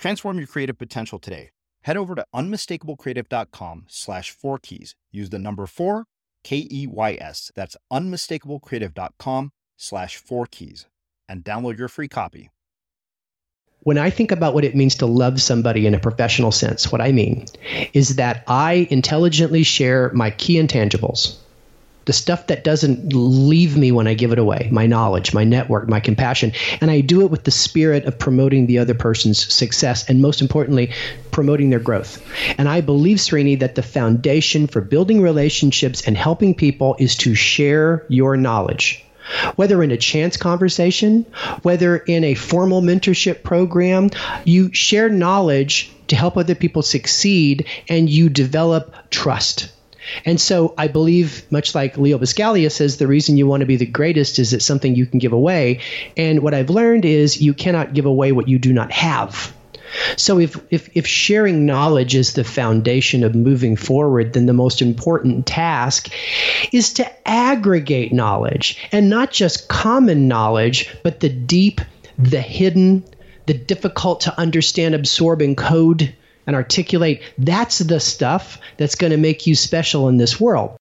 Transform your creative potential today. Head over to unmistakablecreative.com/4keys. Use the number 4, K-E-Y-S. That's unmistakablecreative.com/4keys and download your free copy. When I think about what it means to love somebody in a professional sense, what I mean is that I intelligently share my key intangibles, the stuff that doesn't leave me when I give it away, my knowledge, my network, my compassion. And I do it with the spirit of promoting the other person's success and, most importantly, promoting their growth. And I believe, Srini, that the foundation for building relationships and helping people is to share your knowledge. Whether in a chance conversation, whether in a formal mentorship program, you share knowledge to help other people succeed and you develop trust. And so I believe, much like Leo Buscaglia says, the reason you want to be the greatest is it's something you can give away. And what I've learned is you cannot give away what you do not have. So if sharing knowledge is the foundation of moving forward, then the most important task is to aggregate knowledge, and not just common knowledge, but the deep, the hidden, the difficult to understand, absorb, and code and articulate. That's the stuff that's going to make you special in this world.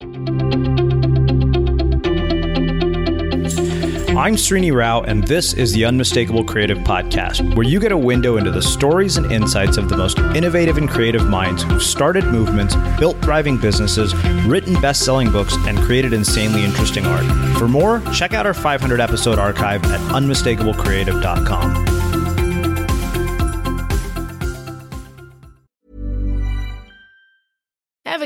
I'm Srini Rao, and this is the Unmistakable Creative Podcast, where you get a window into the stories and insights of the most innovative and creative minds who've started movements, built thriving businesses, written best-selling books, and created insanely interesting art. For more, check out our 500-episode archive at unmistakablecreative.com. Ever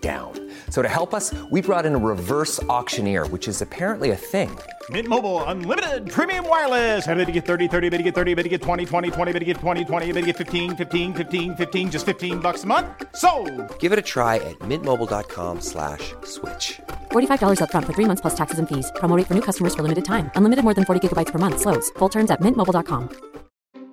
down. So to help us, we brought in a reverse auctioneer, which is apparently a thing. Mint Mobile Unlimited Premium Wireless. How to get 30, 30, how to get 30, how to get 20, 20, 20, how to get 20, 20, how to get 15, 15, 15, 15, just $15 a month? Sold! Give it a try at mintmobile.com/switch. $45 up front for 3 months plus taxes and fees. Promo rate for new customers for limited time. Unlimited more than 40 gigabytes per month. Slows full terms at mintmobile.com.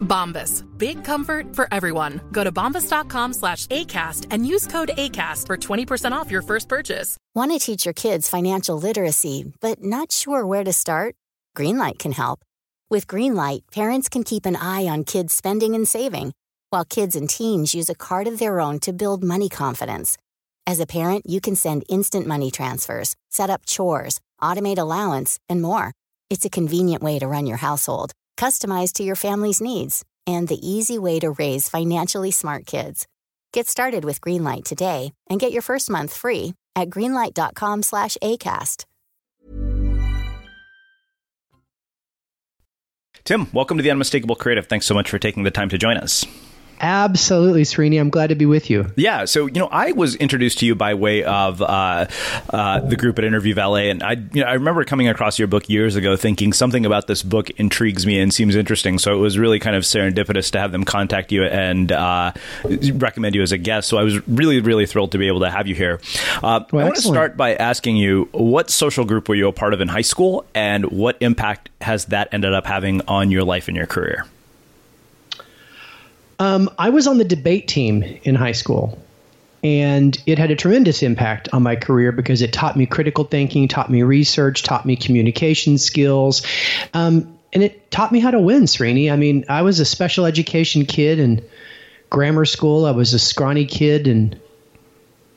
Bombas. Big comfort for everyone. Go to bombas.com/ACAST and use code ACAST for 20% off your first purchase. Want to teach your kids financial literacy, but not sure where to start? Greenlight can help. With Greenlight, parents can keep an eye on kids' spending and saving, while kids and teens use a card of their own to build money confidence. As a parent, you can send instant money transfers, set up chores, automate allowance, and more. It's a convenient way to run your household, customized to your family's needs, and the easy way to raise financially smart kids. Get started with Greenlight today and get your first month free at greenlight.com/ACAST. Tim, welcome to the Unmistakable Creative. Thanks so much for taking the time to join us. Absolutely, Srini. I'm glad to be with you. Yeah. So, I was introduced to you by way of the group at Interview Valet. And I remember coming across your book years ago thinking something about this book intrigues me and seems interesting. So it was really kind of serendipitous to have them contact you and recommend you as a guest. So I was really, really thrilled to be able to have you here. I want to start by asking you, what social group were you a part of in high school? And what impact has that ended up having on your life and your career? I was on the debate team in high school, and it had a tremendous impact on my career because it taught me critical thinking, taught me research, taught me communication skills, and it taught me how to win, Srini. I mean, I was a special education kid in grammar school. I was a scrawny kid in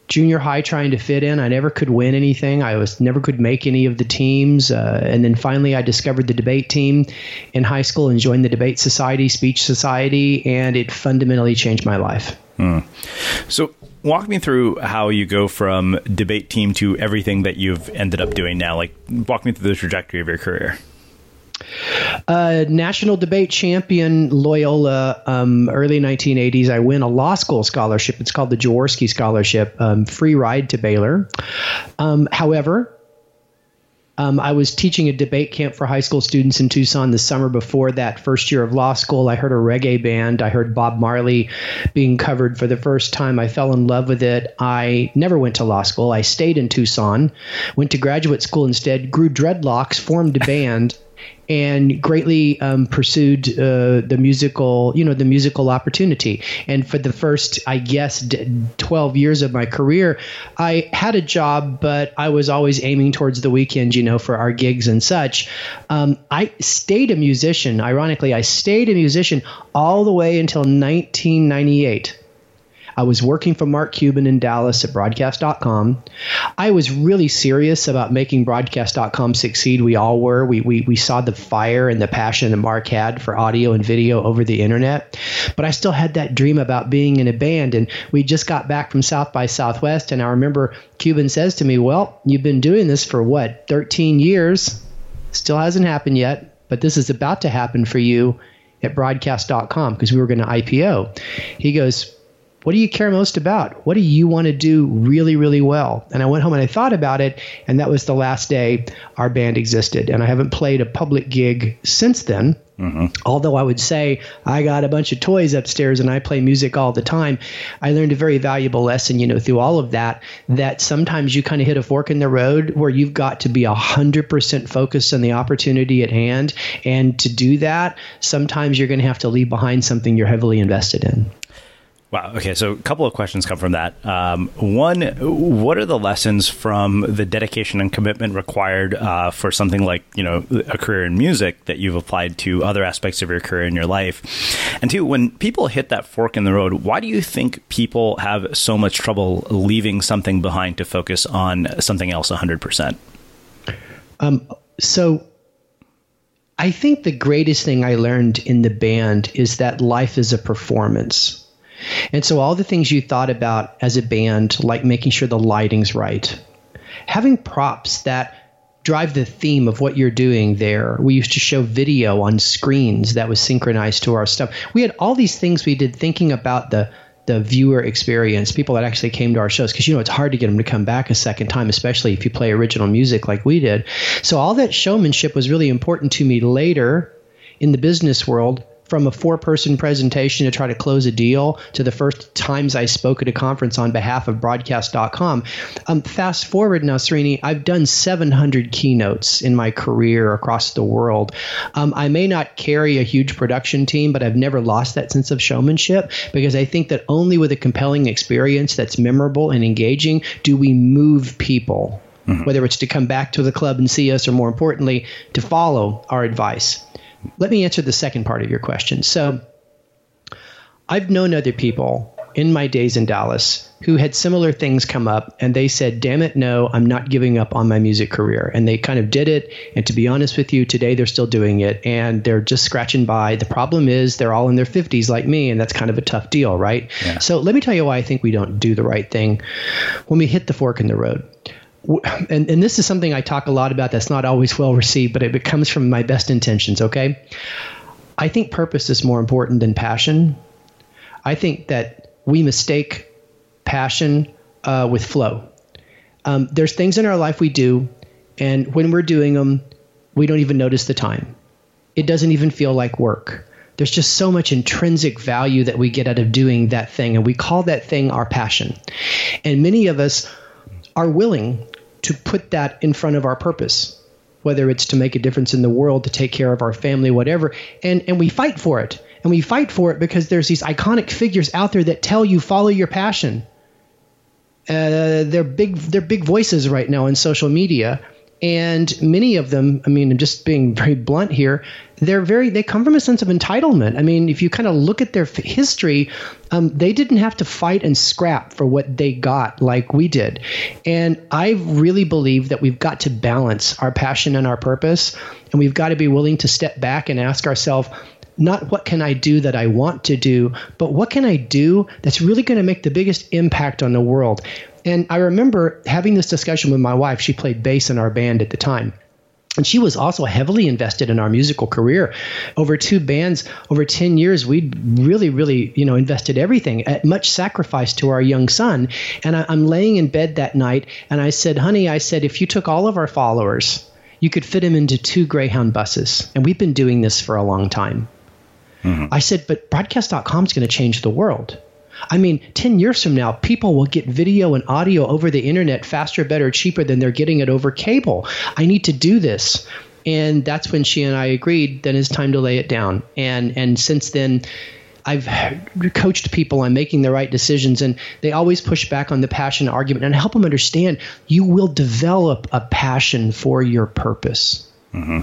junior high trying to fit in. I never could win anything. I never could make any of the teams. And then finally, I discovered the debate team in high school and joined the debate society, speech society, and it fundamentally changed my life. So walk me through how you go from debate team to everything that you've ended up doing now. Like, walk me through the trajectory of your career. National debate champion Loyola, early 1980s. I win a law school scholarship. It's called the Jaworski Scholarship, free ride to Baylor. However, I was teaching a debate camp for high school students in Tucson the summer before that first year of law school. I heard a reggae band. I heard Bob Marley being covered for the first time. I fell in love with it. I never went to law school. I stayed in Tucson, went to graduate school instead, grew dreadlocks, formed a band, and greatly pursued the musical opportunity. And for the first, 12 years of my career, I had a job, but I was always aiming towards the weekend, for our gigs and such. I stayed a musician. Ironically, I stayed a musician all the way until 1998. I was working for Mark Cuban in Dallas at Broadcast.com. I was really serious about making Broadcast.com succeed. We all were. We saw the fire and the passion that Mark had for audio and video over the internet. But I still had that dream about being in a band. And we just got back from South by Southwest. And I remember Cuban says to me, well, you've been doing this for 13 years? Still hasn't happened yet. But this is about to happen for you at Broadcast.com because we were going to IPO. He goes, what do you care most about? What do you want to do really, really well? And I went home and I thought about it, and that was the last day our band existed. And I haven't played a public gig since then, although I would say I got a bunch of toys upstairs and I play music all the time. I learned a very valuable lesson, through all of that sometimes you kind of hit a fork in the road where you've got to be 100% focused on the opportunity at hand. And to do that, sometimes you're going to have to leave behind something you're heavily invested in. Wow. Okay. So a couple of questions come from that. One, what are the lessons from the dedication and commitment required for something like, a career in music that you've applied to other aspects of your career in your life? And two, when people hit that fork in the road, why do you think people have so much trouble leaving something behind to focus on something else 100%? So I think the greatest thing I learned in the band is that life is a performance. And so all the things you thought about as a band, like making sure the lighting's right, having props that drive the theme of what you're doing there. We used to show video on screens that was synchronized to our stuff. We had all these things we did thinking about the viewer experience, people that actually came to our shows, because, it's hard to get them to come back a second time, especially if you play original music like we did. So all that showmanship was really important to me later in the business world from a four-person presentation to try to close a deal to the first times I spoke at a conference on behalf of Broadcast.com. Fast forward now, Srini, I've done 700 keynotes in my career across the world. I may not carry a huge production team, but I've never lost that sense of showmanship, because I think that only with a compelling experience that's memorable and engaging do we move people, mm-hmm. whether it's to come back to the club and see us or, more importantly, to follow our advice. Let me answer the second part of your question. So I've known other people in my days in Dallas who had similar things come up, and they said, damn it, no, I'm not giving up on my music career. And they kind of did it. And to be honest with you, today they're still doing it, and they're just scratching by. The problem is they're all in their 50s like me, and that's kind of a tough deal, right? Yeah. So let me tell you why I think we don't do the right thing when we hit the fork in the road. And this is something I talk a lot about that's not always well received, but it comes from my best intentions, okay? I think purpose is more important than passion. I think that we mistake passion with flow. There's things in our life we do, and when we're doing them, we don't even notice the time. It doesn't even feel like work. There's just so much intrinsic value that we get out of doing that thing, and we call that thing our passion. And many of us are willing to put that in front of our purpose, whether it's to make a difference in the world, to take care of our family, whatever. And we fight for it. And we fight for it because there's these iconic figures out there that tell you, follow your passion. They're big voices right now on social media. And many of them, I mean, I'm just being very blunt here, they come from a sense of entitlement. I mean, if you kind of look at their history, they didn't have to fight and scrap for what they got like we did. And I really believe that we've got to balance our passion and our purpose. And we've got to be willing to step back and ask ourselves, not what can I do that I want to do, but what can I do that's really going to make the biggest impact on the world? And I remember having this discussion with my wife. She played bass in our band at the time. And she was also heavily invested in our musical career. Over two bands, over 10 years, we'd really, invested everything at much sacrifice to our young son. And I'm laying in bed that night, and I said, honey, if you took all of our followers, you could fit them into 2 Greyhound buses. And we've been doing this for a long time. Mm-hmm. I said, but Broadcast.com is going to change the world. I mean, 10 years from now, people will get video and audio over the internet faster, better, cheaper than they're getting it over cable. I need to do this. And that's when she and I agreed, then it's time to lay it down. And since then, I've coached people on making the right decisions, and they always push back on the passion argument. And I help them understand you will develop a passion for your purpose. Mm-hmm.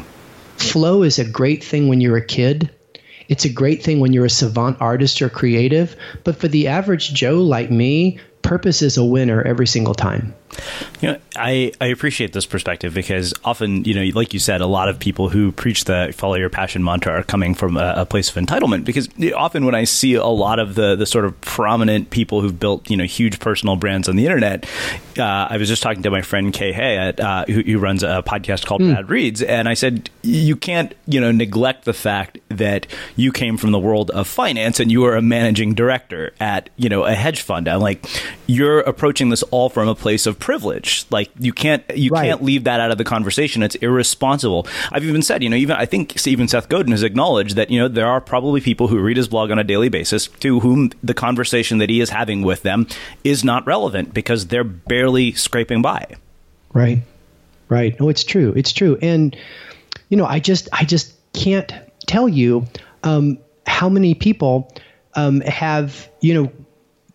Flow is a great thing when you're a kid. It's a great thing when you're a savant artist or creative, but for the average Joe like me, purpose is a winner every single time. You know, I appreciate this perspective because often, like you said, a lot of people who preach the follow your passion mantra are coming from a place of entitlement, because often when I see a lot of the sort of prominent people who've built, huge personal brands on the internet, I was just talking to my friend Kay Hay who runs a podcast called Bad Reads. And I said, you can't, neglect the fact that you came from the world of finance and you were a managing director at, a hedge fund. I'm like, you're approaching this all from a place of privilege. Like you can't leave that out of the conversation. It's irresponsible. I've even said, I think even Seth Godin has acknowledged that, there are probably people who read his blog on a daily basis to whom the conversation that he is having with them is not relevant because they're barely scraping by. Right. Right. No, it's true. It's true. And, I just can't tell you how many people have,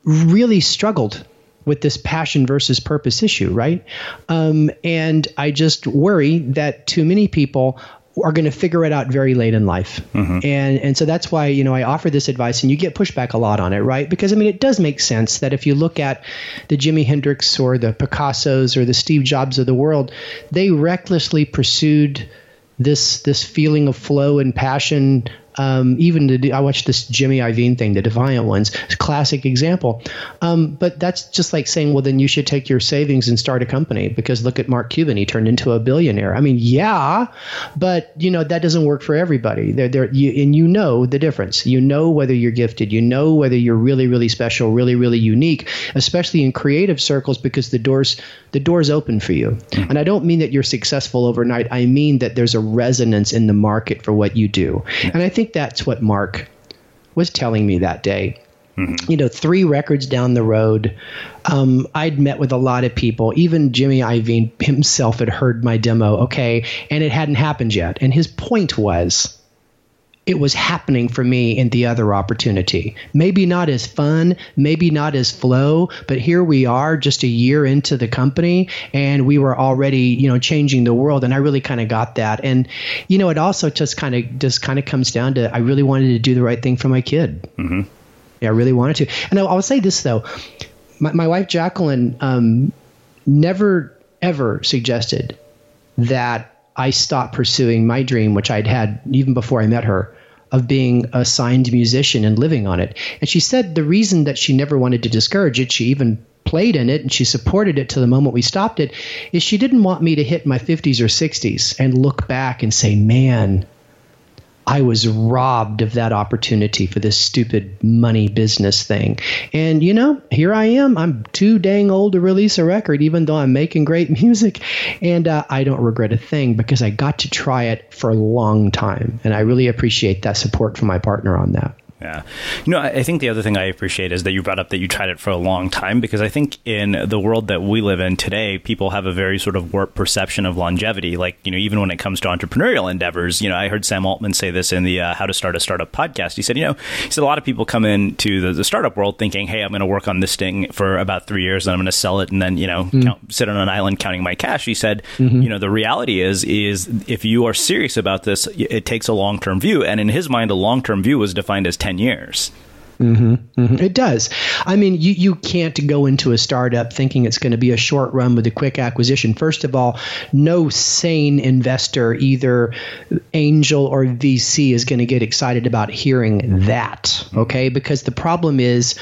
really struggled with this passion versus purpose issue, right? And I just worry that too many people are going to figure it out very late in life. Mm-hmm. And so that's why, I offer this advice, and you get pushback a lot on it, right? Because, it does make sense that if you look at the Jimi Hendrix or the Picassos or the Steve Jobs of the world, they recklessly pursued this feeling of flow and passion. I watched this Jimmy Iovine thing, the Defiant Ones, classic example. But that's just like saying, well, then you should take your savings and start a company, because look at Mark Cuban. He turned into a billionaire. Yeah, but that doesn't work for everybody. You know the difference. You know whether you're gifted. You know whether you're really, really special, really, really unique, especially in creative circles, because the doors open for you. Mm-hmm. And I don't mean that you're successful overnight. I mean that there's a resonance in the market for what you do. And I think think that's what Mark was telling me that day. Mm-hmm. You know, 3 records down the road, I'd met with a lot of people. Even Jimmy Iovine himself had heard my demo, okay, and it hadn't happened yet. And his point was, it was happening for me in the other opportunity. Maybe not as fun, maybe not as flow, but here we are just a year into the company, and we were already, you know, changing the world. And I really kind of got that. And, you know, it also just kind of comes down to, I really wanted to do the right thing for my kid. Mm-hmm. Yeah, I really wanted to. And I'll say this, though. My wife, Jacqueline, never, ever suggested that I stop pursuing my dream, which I'd had even before I met her, of being a signed musician and living on it. And she said the reason that she never wanted to discourage it, she even played in it and she supported it to the moment we stopped it, is she didn't want me to hit my 50s or 60s and look back and say, man, I was robbed of that opportunity for this stupid money business thing. And, you know, here I am. I'm too dang old to release a record, even though I'm making great music. And I don't regret a thing because I got to try it for a long time. And I really appreciate that support from my partner on that. Yeah. You know, I think the other thing I appreciate is that you brought up that you tried it for a long time, because I think in the world that we live in today, people have a very sort of warped perception of longevity. Like, you know, even when it comes to entrepreneurial endeavors, you know, I heard Sam Altman say this in the How to Start a Startup podcast. He said, you know, he said a lot of people come into the startup world thinking, hey, I'm going to work on this thing for about 3 years and I'm going to sell it and then, you know, sit on an island counting my cash. He said, you know, the reality is if you are serious about this, it takes a long-term view. And in his mind, a long-term view was defined as 10 years. Mm-hmm, mm-hmm. It does. I mean, you can't go into a startup thinking it's going to be a short run with a quick acquisition. First of all, no sane investor, either angel or VC, is going to get excited about hearing that, okay? Because the problem is,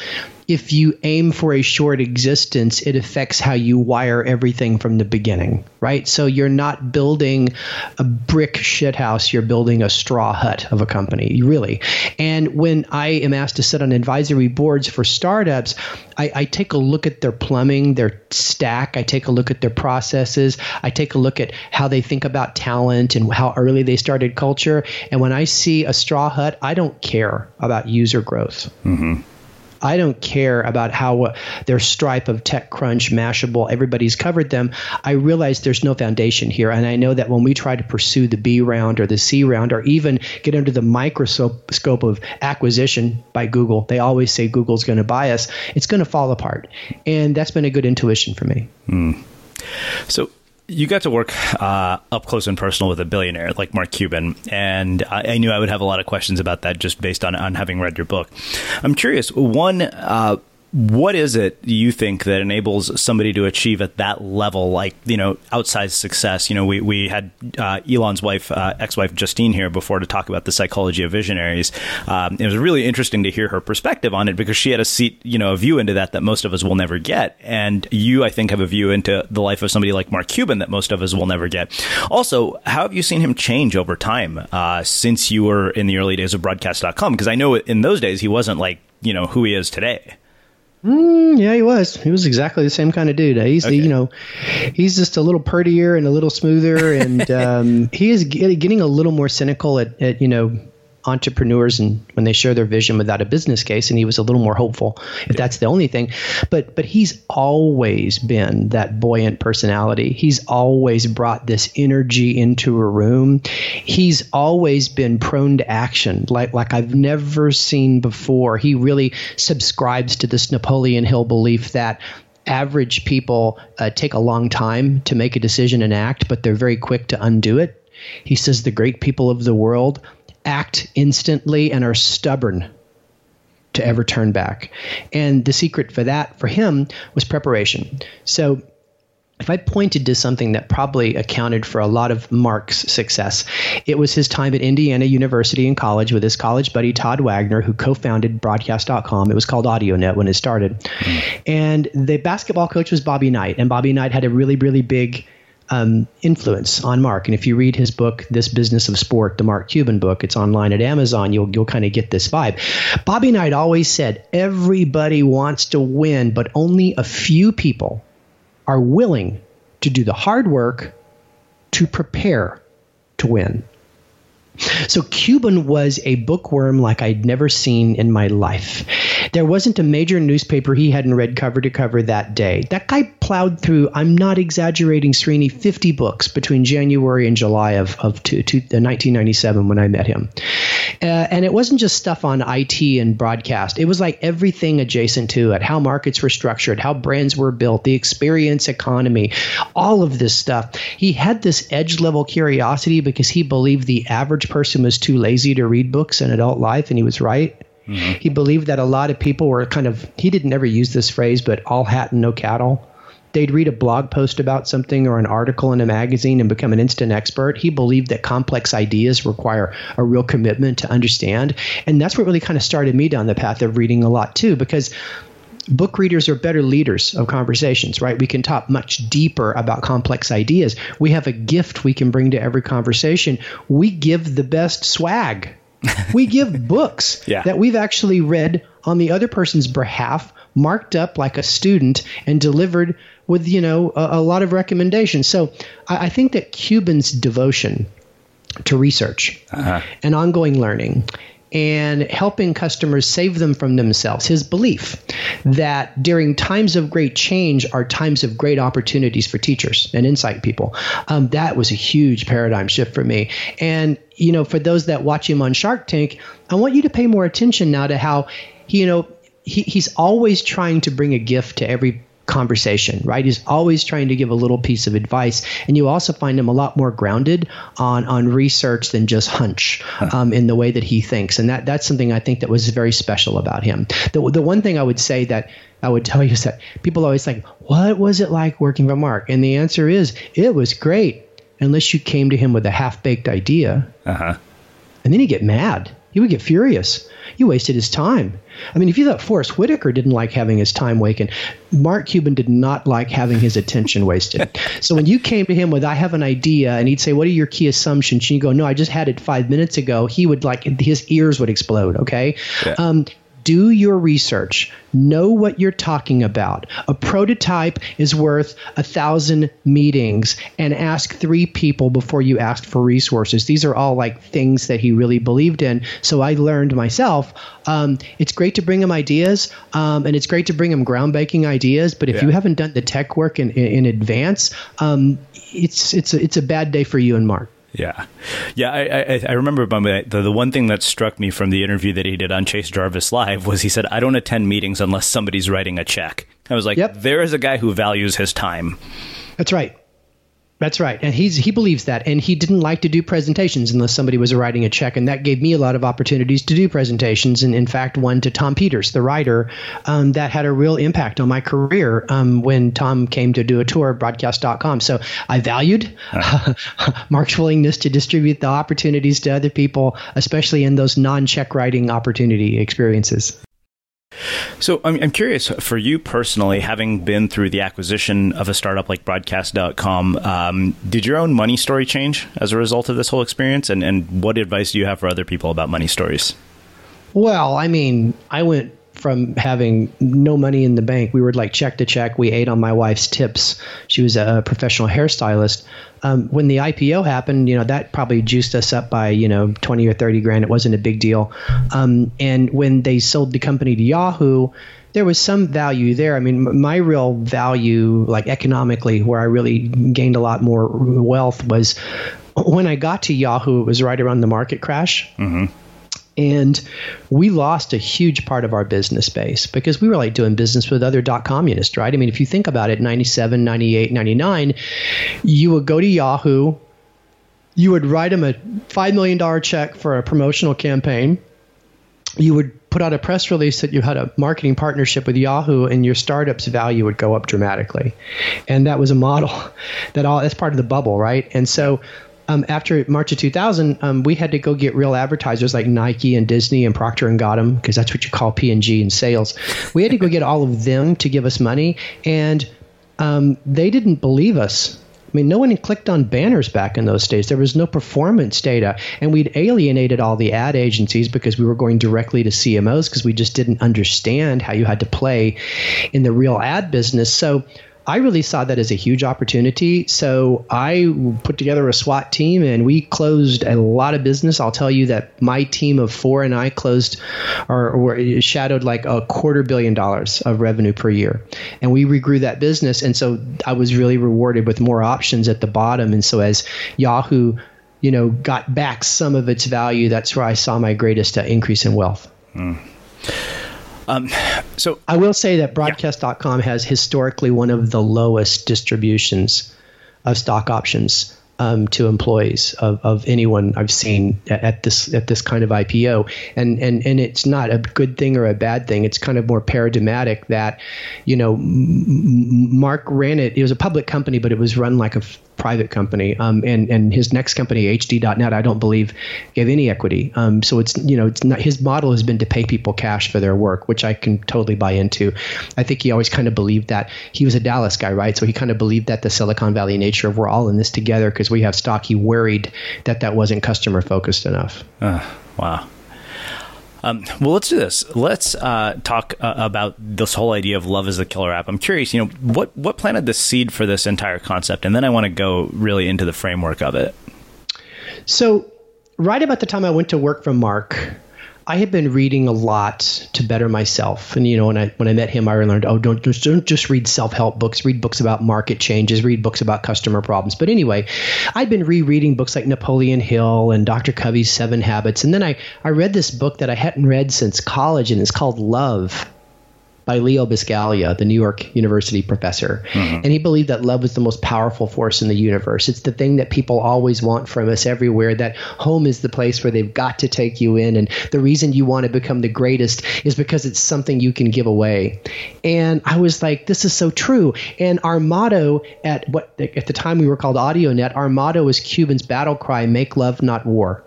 if you aim for a short existence, it affects how you wire everything from the beginning, right? So you're not building a brick shithouse, you're building a straw hut of a company, really. And when I am asked to sit on advisory boards for startups, I take a look at their plumbing, their stack, I take a look at their processes, I take a look at how they think about talent and how early they started culture. And when I see a straw hut, I don't care about user growth. Mm-hmm. I don't care about how their stripe of TechCrunch, Mashable, everybody's covered them. I realize there's no foundation here. And I know that when we try to pursue the B round or the C round or even get under the microscope of acquisition by Google, they always say Google's going to buy us. It's going to fall apart. And that's been a good intuition for me. Mm. So you got to work up close and personal with a billionaire like Mark Cuban, and I knew I would have a lot of questions about that just based on having read your book. I'm curious, one, what is it you think that enables somebody to achieve at that level, like, you know, outsized success? You know, we had Elon's wife, ex-wife Justine here before to talk about the psychology of visionaries. It was really interesting to hear her perspective on it because she had a seat, you know, a view into that most of us will never get. And you, I think, have a view into the life of somebody like Mark Cuban that most of us will never get. Also, how have you seen him change over time since you were in the early days of Broadcast.com? Because I know in those days he wasn't like, you know, who he is today. Yeah, he was. He was exactly the same kind of dude. He's okay. You know, he's just a little purtier and a little smoother, and he is getting a little more cynical at you know, entrepreneurs and when they share their vision without a business case. And he was a little more hopeful, if that's the only thing. But he's always been that buoyant personality. He's always brought this energy into a room. He's always been prone to action like I've never seen before. He really subscribes to this Napoleon Hill belief that average people take a long time to make a decision and act, but they're very quick to undo it. He says the great people of the world act instantly and are stubborn to ever turn back. And the secret for that, for him, was preparation. So if I pointed to something that probably accounted for a lot of Mark's success, it was his time at Indiana University in college with his college buddy Todd Wagner, who co-founded Broadcast.com. It was called AudioNet when it started. And the basketball coach was Bobby Knight. And Bobby Knight had a really, really big influence on Mark. And if you read his book, This Business of Sport, the Mark Cuban book, it's online at Amazon, you'll kind of get this vibe. Bobby Knight always said, everybody wants to win, but only a few people are willing to do the hard work to prepare to win. So Cuban was a bookworm like I'd never seen in my life. There wasn't a major newspaper he hadn't read cover to cover that day. That guy plowed through, I'm not exaggerating, Srini, 50 books between January and July of 1997 when I met him. And it wasn't just stuff on IT and broadcast. It was like everything adjacent to it, how markets were structured, how brands were built, the experience economy, all of this stuff. He had this edge level curiosity because he believed the average person was too lazy to read books in adult life, and he was right. Mm-hmm. He believed that a lot of people were kind of, he didn't ever use this phrase, but all hat and no cattle. They'd read a blog post about something or an article in a magazine and become an instant expert. He believed that complex ideas require a real commitment to understand. And that's what really kind of started me down the path of reading a lot too, because book readers are better leaders of conversations, right? We can talk much deeper about complex ideas. We have a gift we can bring to every conversation. We give the best swag. We give books that we've actually read on the other person's behalf, marked up like a student and delivered with, you know, a lot of recommendations. So I think that Cuban's devotion to research and ongoing learning and helping customers save them from themselves, his belief that during times of great change are times of great opportunities for teachers and insight people. That was a huge paradigm shift for me. And, you know, for those that watch him on Shark Tank, I want you to pay more attention now to how, you know, he's always trying to bring a gift to every conversation, right? He's always trying to give a little piece of advice. And you also find him a lot more grounded on research than just hunch in the way that he thinks. And that's something I think that was very special about him. The one thing I would say that I would tell you is that people always think, what was it like working for Mark? And the answer is, it was great, unless you came to him with a half-baked idea. And then he'd get mad. He would get furious. You wasted his time. I mean, if you thought Forrest Whitaker didn't like having his time wasted, Mark Cuban did not like having his attention wasted. So when you came to him with, I have an idea, and he'd say, what are your key assumptions? And you go, no, I just had it 5 minutes ago. He would like, his ears would explode, okay? Yeah. Do your research. Know what you're talking about. A prototype is worth 1,000 meetings, and ask 3 people before you ask for resources. These are all like things that he really believed in. So I learned myself, it's great to bring him ideas, and it's great to bring him groundbreaking ideas. But if you haven't done the tech work in advance, it's a bad day for you and Mark. Yeah. I remember the one thing that struck me from the interview that he did on Chase Jarvis Live was he said, I don't attend meetings unless somebody's writing a check. I was like, there is a guy who values his time. That's right. And he believes that. And he didn't like to do presentations unless somebody was writing a check. And that gave me a lot of opportunities to do presentations. And in fact, one to Tom Peters, the writer, that had a real impact on my career when Tom came to do a tour of Broadcast.com. So I valued Mark's willingness to distribute the opportunities to other people, especially in those non-check writing opportunity experiences. So I'm curious, for you personally, having been through the acquisition of a startup like Broadcast.com, did your own money story change as a result of this whole experience? And what advice do you have for other people about money stories? Well, I mean, I went from having no money in the bank. We were like check to check. We ate on my wife's tips. She was a professional hairstylist. When the IPO happened, you know, that probably juiced us up by, you know, 20 or 30 grand. It wasn't a big deal. And when they sold the company to Yahoo, there was some value there. I mean, my real value, like economically, where I really gained a lot more wealth was when I got to Yahoo, it was right around the market crash. Mm-hmm. And we lost a huge part of our business base because we were like doing business with other .communists, right? I mean, if you think about it, 97, 98, 99, you would go to Yahoo, you would write them a $5 million check for a promotional campaign. You would put out a press release that you had a marketing partnership with Yahoo, and your startup's value would go up dramatically. And that was a model that's part of the bubble, right? And so after March of 2000, we had to go get real advertisers like Nike and Disney and Procter and Gamble, because that's what you call P&G in sales. We had to go get all of them to give us money, and they didn't believe us. I mean, no one clicked on banners back in those days. There was no performance data, and we'd alienated all the ad agencies because we were going directly to CMOs because we just didn't understand how you had to play in the real ad business. So I really saw that as a huge opportunity. So I put together a SWAT team and we closed a lot of business. I'll tell you that my team of four and I closed or shadowed like $250 million of revenue per year. And we regrew that business. And so I was really rewarded with more options at the bottom. And so as Yahoo, you know, got back some of its value, that's where I saw my greatest increase in wealth. Mm. So I will say that Broadcast.com has historically one of the lowest distributions of stock options to employees of anyone I've seen at this kind of IPO. And it's not a good thing or a bad thing. It's kind of more paradigmatic that, you know, Mark ran it. It was a public company, but it was run like a private company. And his next company, HD.net, I don't believe gave any equity. So it's, you know, it's not, his model has been to pay people cash for their work, which I can totally buy into. I think he always kind of believed that. He was a Dallas guy, right? So he kind of believed that the Silicon Valley nature of we're all in this together because we have stock. He worried that wasn't customer focused enough. Wow. Well, let's do this. Let's talk about this whole idea of Love is the Killer App. I'm curious, you know, what planted the seed for this entire concept? And then I want to go really into the framework of it. So right about the time I went to work for Mark, I had been reading a lot to better myself. And, you know, when I met him, I learned, don't just read self-help books, read books about market changes, read books about customer problems. But anyway, I'd been rereading books like Napoleon Hill and Dr. Covey's 7 Habits. And then I read this book that I hadn't read since college, and it's called Love by Leo Buscaglia, the New York University professor. Mm-hmm. And he believed that love was the most powerful force in the universe. It's the thing that people always want from us everywhere, that home is the place where they've got to take you in. And the reason you want to become the greatest is because it's something you can give away. And I was like, this is so true. And our motto at the time we were called AudioNet, our motto was Cuban's battle cry, make love, not war.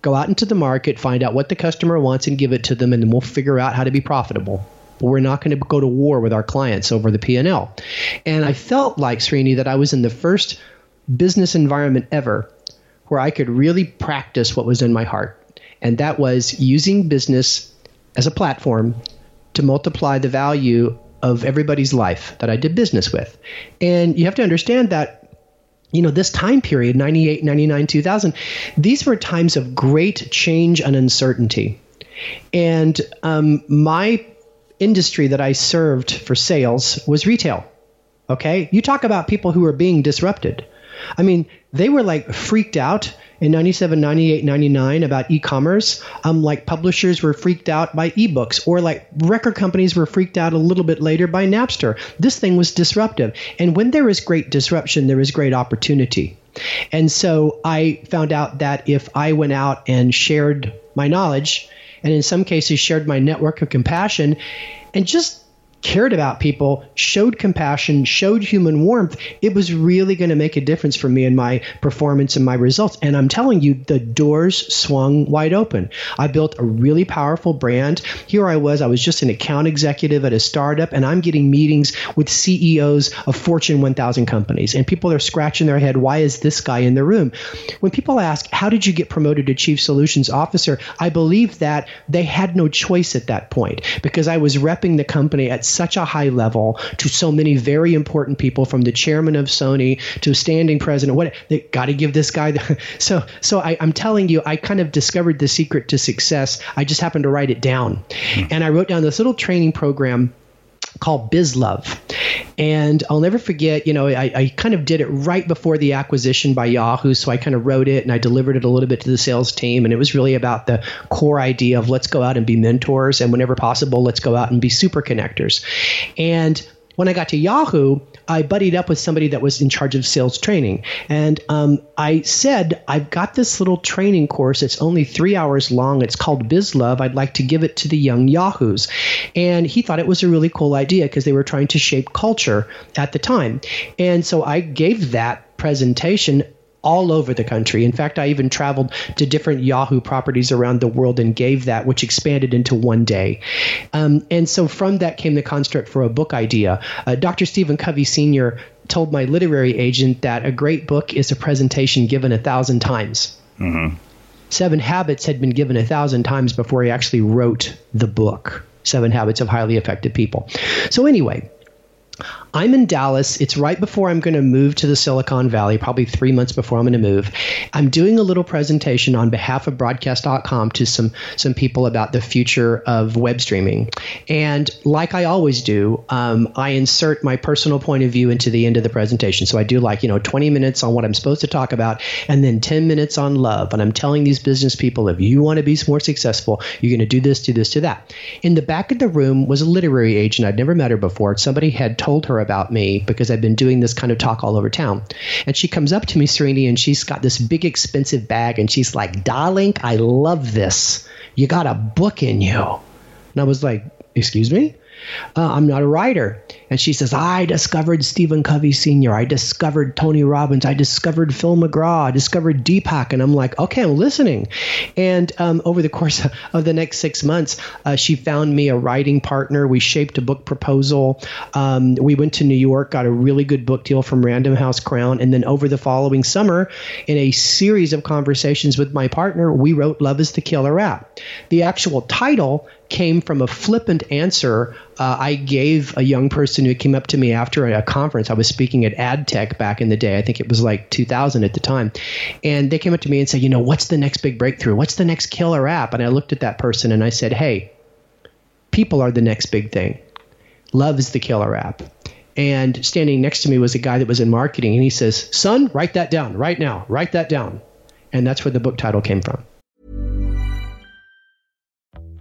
Go out into the market, find out what the customer wants and give it to them, and then we'll figure out how to be profitable. But we're not going to go to war with our clients over the P&L. And I felt like, Srini, that I was in the first business environment ever where I could really practice what was in my heart. And that was using business as a platform to multiply the value of everybody's life that I did business with. And you have to understand that, you know, this time period, 98, 99, 2000, these were times of great change and uncertainty. And my industry that I served for sales was retail. Okay? You talk about people who are being disrupted. I mean, they were like freaked out in 97, 98, 99 about e-commerce. Like publishers were freaked out by ebooks, or like record companies were freaked out a little bit later by Napster. This thing was disruptive. And when there is great disruption, there is great opportunity. And so I found out that if I went out and shared my knowledge, and in some cases shared my network of compassion, and just cared about people, showed compassion, showed human warmth, it was really going to make a difference for me in my performance and my results. And I'm telling you, the doors swung wide open. I built a really powerful brand. Here I was just an account executive at a startup, and I'm getting meetings with CEOs of Fortune 1000 companies. And people are scratching their head, why is this guy in the room? When people ask, how did you get promoted to Chief Solutions Officer? I believe that they had no choice at that point, because I was repping the company at such a high level to so many very important people, from the chairman of Sony to standing president. What, they got to give this guy the, so I'm telling you, I kind of discovered the secret to success. I just happened to write it down. And I wrote down this little training program called BizLove. And I'll never forget, you know, I kind of did it right before the acquisition by Yahoo. So I kind of wrote it and I delivered it a little bit to the sales team. And it was really about the core idea of let's go out and be mentors. And whenever possible, let's go out and be super connectors. And when I got to Yahoo, I buddied up with somebody that was in charge of sales training. And I said, I've got this little training course. It's only 3 hours long. It's called BizLove. I'd like to give it to the young Yahoos. And he thought it was a really cool idea because they were trying to shape culture at the time. And so I gave that presentation all over the country. In fact, I even traveled to different Yahoo properties around the world and gave that, which expanded into one day. And so from that came the construct for a book idea. Dr. Stephen Covey Sr. told my literary agent that a great book is a presentation given 1,000 times. Mm-hmm. 7 Habits had been given 1,000 times before he actually wrote the book, 7 Habits of Highly Effective People. So anyway, I'm in Dallas. It's right before I'm going to move to the Silicon Valley, probably 3 months before I'm going to move. I'm doing a little presentation on behalf of Broadcast.com to some people about the future of web streaming. And like I always do, I insert my personal point of view into the end of the presentation. So I do 20 minutes on what I'm supposed to talk about and then 10 minutes on love. And I'm telling these business people, if you want to be more successful, you're going to do this, do this, do that. In the back of the room was a literary agent. I'd never met her before. Somebody had told her about me because I've been doing this kind of talk all over town. And she comes up to me, Srini, and she's got this big expensive bag and she's like, "Darling, I love this. You got a book in you." And I was like, "Excuse me? I'm not a writer." And she says, "I discovered Stephen Covey Sr. I discovered Tony Robbins. I discovered Phil McGraw. I discovered Deepak." And I'm like, okay, I'm listening. And over the course of the next 6 months, she found me a writing partner. We shaped a book proposal. We went to New York, got a really good book deal from Random House Crown. And then over the following summer, in a series of conversations with my partner, we wrote Love is the Killer App. The actual title came from a flippant answer I gave a young person who came up to me after a conference. I was speaking at AdTech back in the day. I think it was like 2000 at the time. And they came up to me and said, "What's the next big breakthrough? What's the next killer app?" And I looked at that person and I said, "Hey, people are the next big thing. Love is the killer app." And standing next to me was a guy that was in marketing. And he says, "Son, write that down right now. Write that down." And that's where the book title came from.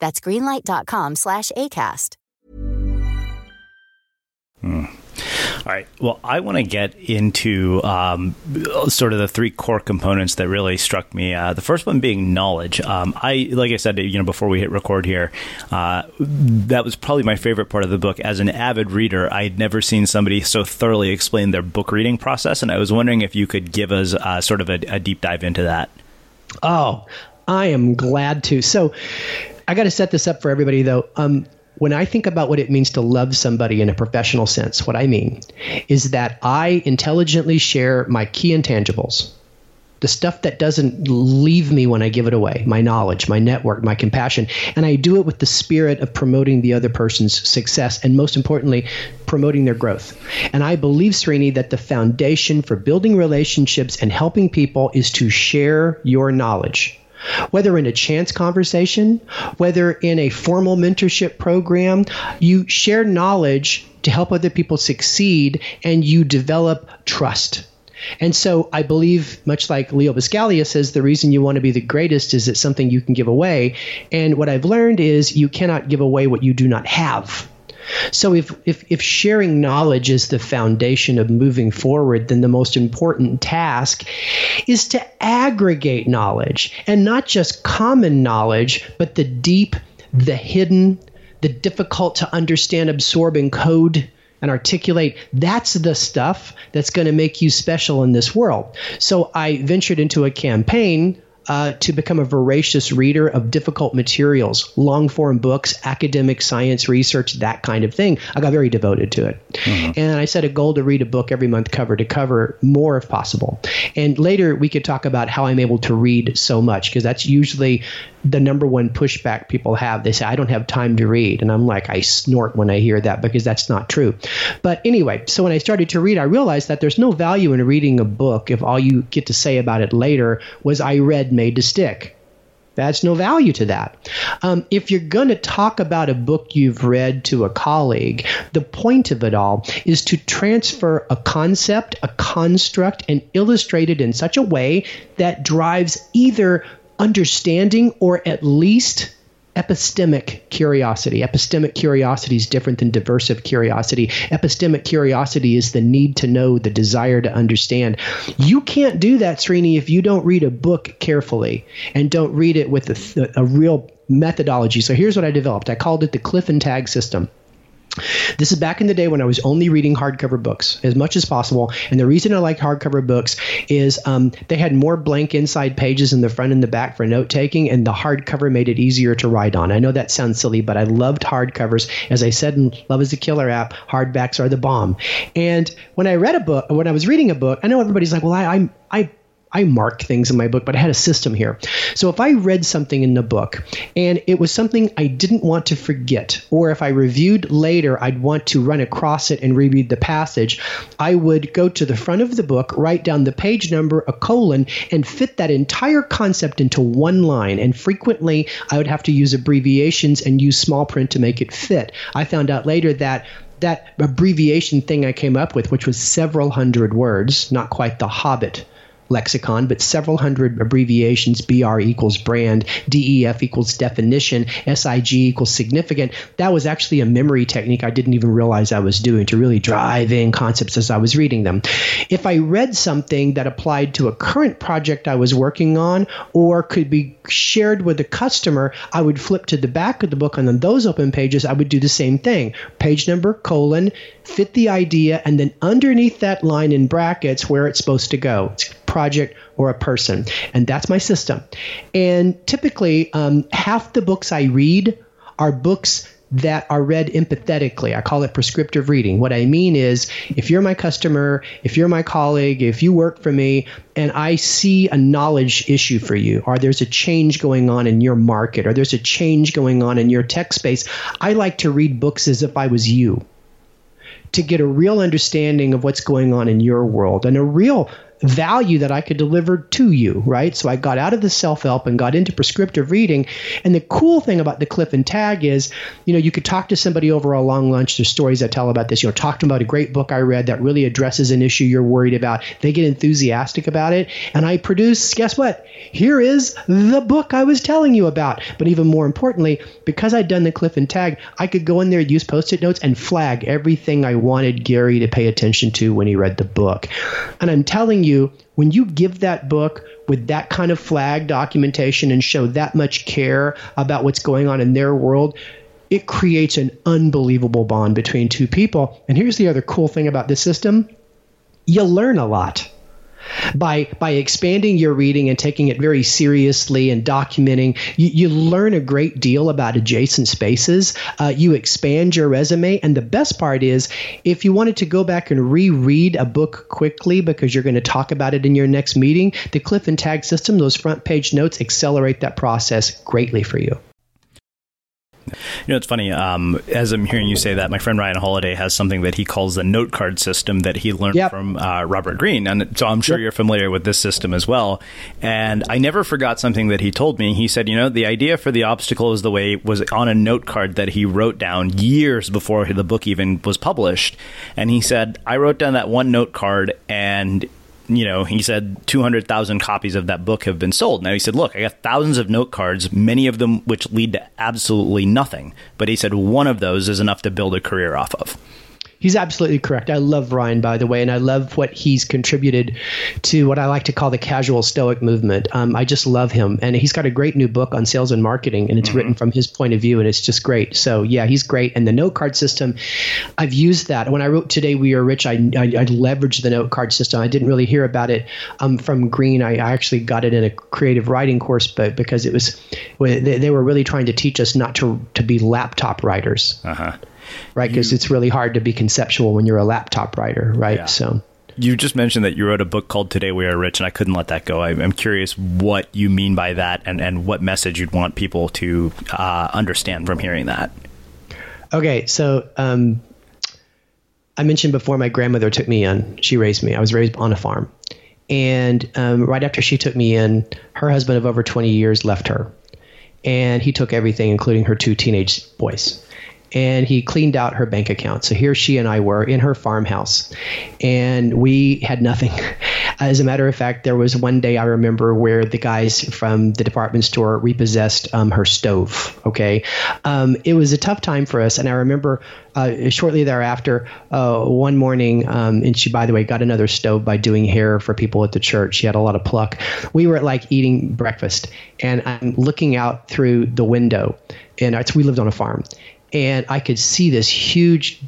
That's greenlight.com/ACAST. All right. Well, I want to get into sort of the three core components that really struck me. The first one being knowledge. Like I said, before we hit record here, that was probably my favorite part of the book. As an avid reader, I had never seen somebody so thoroughly explain their book reading process, and I was wondering if you could give us sort of a deep dive into that. Oh, I am glad to. So I got to set this up for everybody, though. When I think about what it means to love somebody in a professional sense, what I mean is that I intelligently share my key intangibles, the stuff that doesn't leave me when I give it away, my knowledge, my network, my compassion. And I do it with the spirit of promoting the other person's success and, most importantly, promoting their growth. And I believe, Srini, that the foundation for building relationships and helping people is to share your knowledge. Whether in a chance conversation, whether in a formal mentorship program, you share knowledge to help other people succeed and you develop trust. And so I believe, much like Leo Buscaglia says, the reason you want to be the greatest is it's something you can give away. And what I've learned is you cannot give away what you do not have. So if sharing knowledge is the foundation of moving forward, then the most important task is to aggregate knowledge, and not just common knowledge, but the deep, the hidden, the difficult to understand, absorbing code and articulate. That's the stuff that's going to make you special in this world. So I ventured into a campaign to become a voracious reader of difficult materials, long-form books, academic science research, that kind of thing. I got very devoted to it. Mm-hmm. And I set a goal to read a book every month, cover to cover, more if possible. And later we could talk about how I'm able to read so much, because that's usually the number one pushback people have. They say, I don't have time to read. And I'm like, I snort when I hear that, because that's not true. But anyway, so when I started to read, I realized that there's no value in reading a book if all you get to say about it later was, I read Made to Stick. That's no value to that. If you're going to talk about a book you've read to a colleague, the point of it all is to transfer a concept, a construct, and illustrate it in such a way that drives either understanding or at least epistemic curiosity. Epistemic curiosity is different than diversive curiosity. Epistemic curiosity is the need to know, the desire to understand. You can't do that, Srini, if you don't read a book carefully and don't read it with a real methodology. So here's what I developed. I called it the cliff and tag system. This is back in the day when I was only reading hardcover books as much as possible. And the reason I liked hardcover books is they had more blank inside pages in the front and the back for note taking, and the hardcover made it easier to write on. I know that sounds silly, but I loved hardcovers. As I said in Love is the Killer App, hardbacks are the bomb. And when I read a book, when I was reading a book, I know everybody's like, well, I mark things in my book, but I had a system here. So if I read something in the book and it was something I didn't want to forget, or if I reviewed later, I'd want to run across it and reread the passage, I would go to the front of the book, write down the page number, a colon, and fit that entire concept into one line. And frequently, I would have to use abbreviations and use small print to make it fit. I found out later that that abbreviation thing I came up with, which was several hundred words, not quite the Hobbit lexicon, but several hundred abbreviations, BR equals brand, DEF equals definition, SIG equals significant. That was actually a memory technique I didn't even realize I was doing to really drive in concepts as I was reading them. If I read something that applied to a current project I was working on or could be shared with a customer, I would flip to the back of the book, and on those open pages, I would do the same thing. Page number, colon, fit the idea, and then underneath that line in brackets where it's supposed to go. It's project or a person. And that's my system. And typically, half the books I read are books that are read empathetically. I call it prescriptive reading. What I mean is, if you're my customer, if you're my colleague, if you work for me, and I see a knowledge issue for you, or there's a change going on in your market, or there's a change going on in your tech space, I like to read books as if I was you, to get a real understanding of what's going on in your world and a real value that I could deliver to you, right? So I got out of the self-help and got into prescriptive reading. And the cool thing about the cliff and tag is, you know, you could talk to somebody over a long lunch. There's stories I tell about this. You know, talk to them about a great book I read that really addresses an issue you're worried about. They get enthusiastic about it. And I produce, guess what? Here is the book I was telling you about. But even more importantly, because I'd done the cliff and tag, I could go in there, use Post-it notes, and flag everything I wanted Gary to pay attention to when he read the book. And I'm telling you, when you give that book with that kind of flag documentation and show that much care about what's going on in their world, it creates an unbelievable bond between two people. And here's the other cool thing about this system. You learn a lot. by expanding your reading and taking it very seriously and documenting, you learn a great deal about adjacent spaces. You expand your resume. And the best part is, if you wanted to go back and reread a book quickly because you're going to talk about it in your next meeting, the Cliff and Tag system, those front page notes, accelerate that process greatly for you. You know, it's funny, as I'm hearing you say that, my friend Ryan Holiday has something that he calls the note card system that he learned from Robert Greene. And so I'm sure you're familiar with this system as well. And I never forgot something that he told me. He said, you know, the idea for the obstacle is the way was on a note card that he wrote down years before the book even was published. And he said, I wrote down that one note card, and you know, he said 200,000 copies of that book have been sold. Now, he said, look, I got thousands of note cards, many of them which lead to absolutely nothing. But he said one of those is enough to build a career off of. He's absolutely correct. I love Ryan, by the way, and I love what he's contributed to what I like to call the casual stoic movement. I just love him. And he's got a great new book on sales and marketing, and it's written from his point of view, and it's just great. So, yeah, he's great. And the note card system, I've used that. When I wrote Today We Are Rich, I leveraged the note card system. I didn't really hear about it from Green. I actually got it in a creative writing course, but because it was they were really trying to teach us not to be laptop writers. Right, because it's really hard to be conceptual when you're a laptop writer, right? Yeah. So you just mentioned that you wrote a book called Today We Are Rich, and I couldn't let that go. I'm curious what you mean by that, and what message you'd want people to understand from hearing that. Okay, so I mentioned before my grandmother took me in. She raised me. I was raised on a farm, and right after she took me in, her husband of over 20 years left her, and he took everything, including her two teenage boys. And he cleaned out her bank account. So here she and I were in her farmhouse, and we had nothing. As a matter of fact, there was one day I remember where the guys from the department store repossessed her stove. Okay, it was a tough time for us. And I remember shortly thereafter, one morning, and she, by the way, got another stove by doing hair for people at the church. She had a lot of pluck. We were like eating breakfast, and I'm looking out through the window, and we lived on a farm. And I could see this huge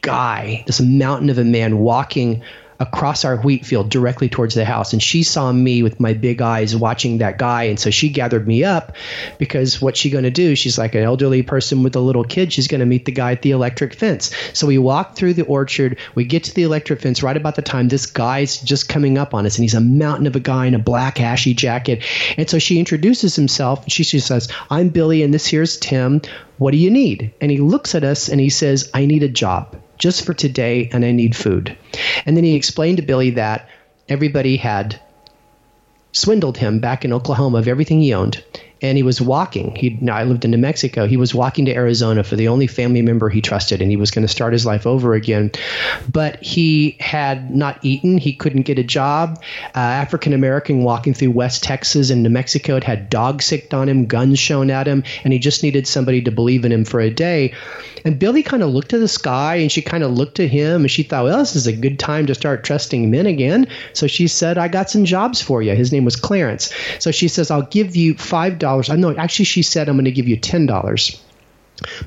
guy, this mountain of a man walking across our wheat field directly towards the house. And she saw me with my big eyes watching that guy. And so she gathered me up, because what's she going to do? She's like an elderly person with a little kid. She's going to meet the guy at the electric fence. So we walked through the orchard. We get to the electric fence right about the time this guy's just coming up on us. And he's a mountain of a guy in a black ashy jacket. And so she introduces himself. And she says, I'm Billy, and this here's Tim. What do you need? And he looks at us and he says, I need a job. Just for today, and I need food. And then he explained to Billy that everybody had swindled him back in Oklahoma of everything he owned. And he was walking. I lived in New Mexico. He was walking to Arizona for the only family member he trusted, and he was going to start his life over again. But he had not eaten. He couldn't get a job. African-American walking through West Texas and New Mexico. It had dogs sicked on him, guns shown at him, and he just needed somebody to believe in him for a day. And Billy kind of looked to the sky, and she kind of looked to him, and she thought, well, this is a good time to start trusting men again. So she said, I got some jobs for you. His name was Clarence. So she says, I'll give you $5. Actually, she said, I'm going to give you $10,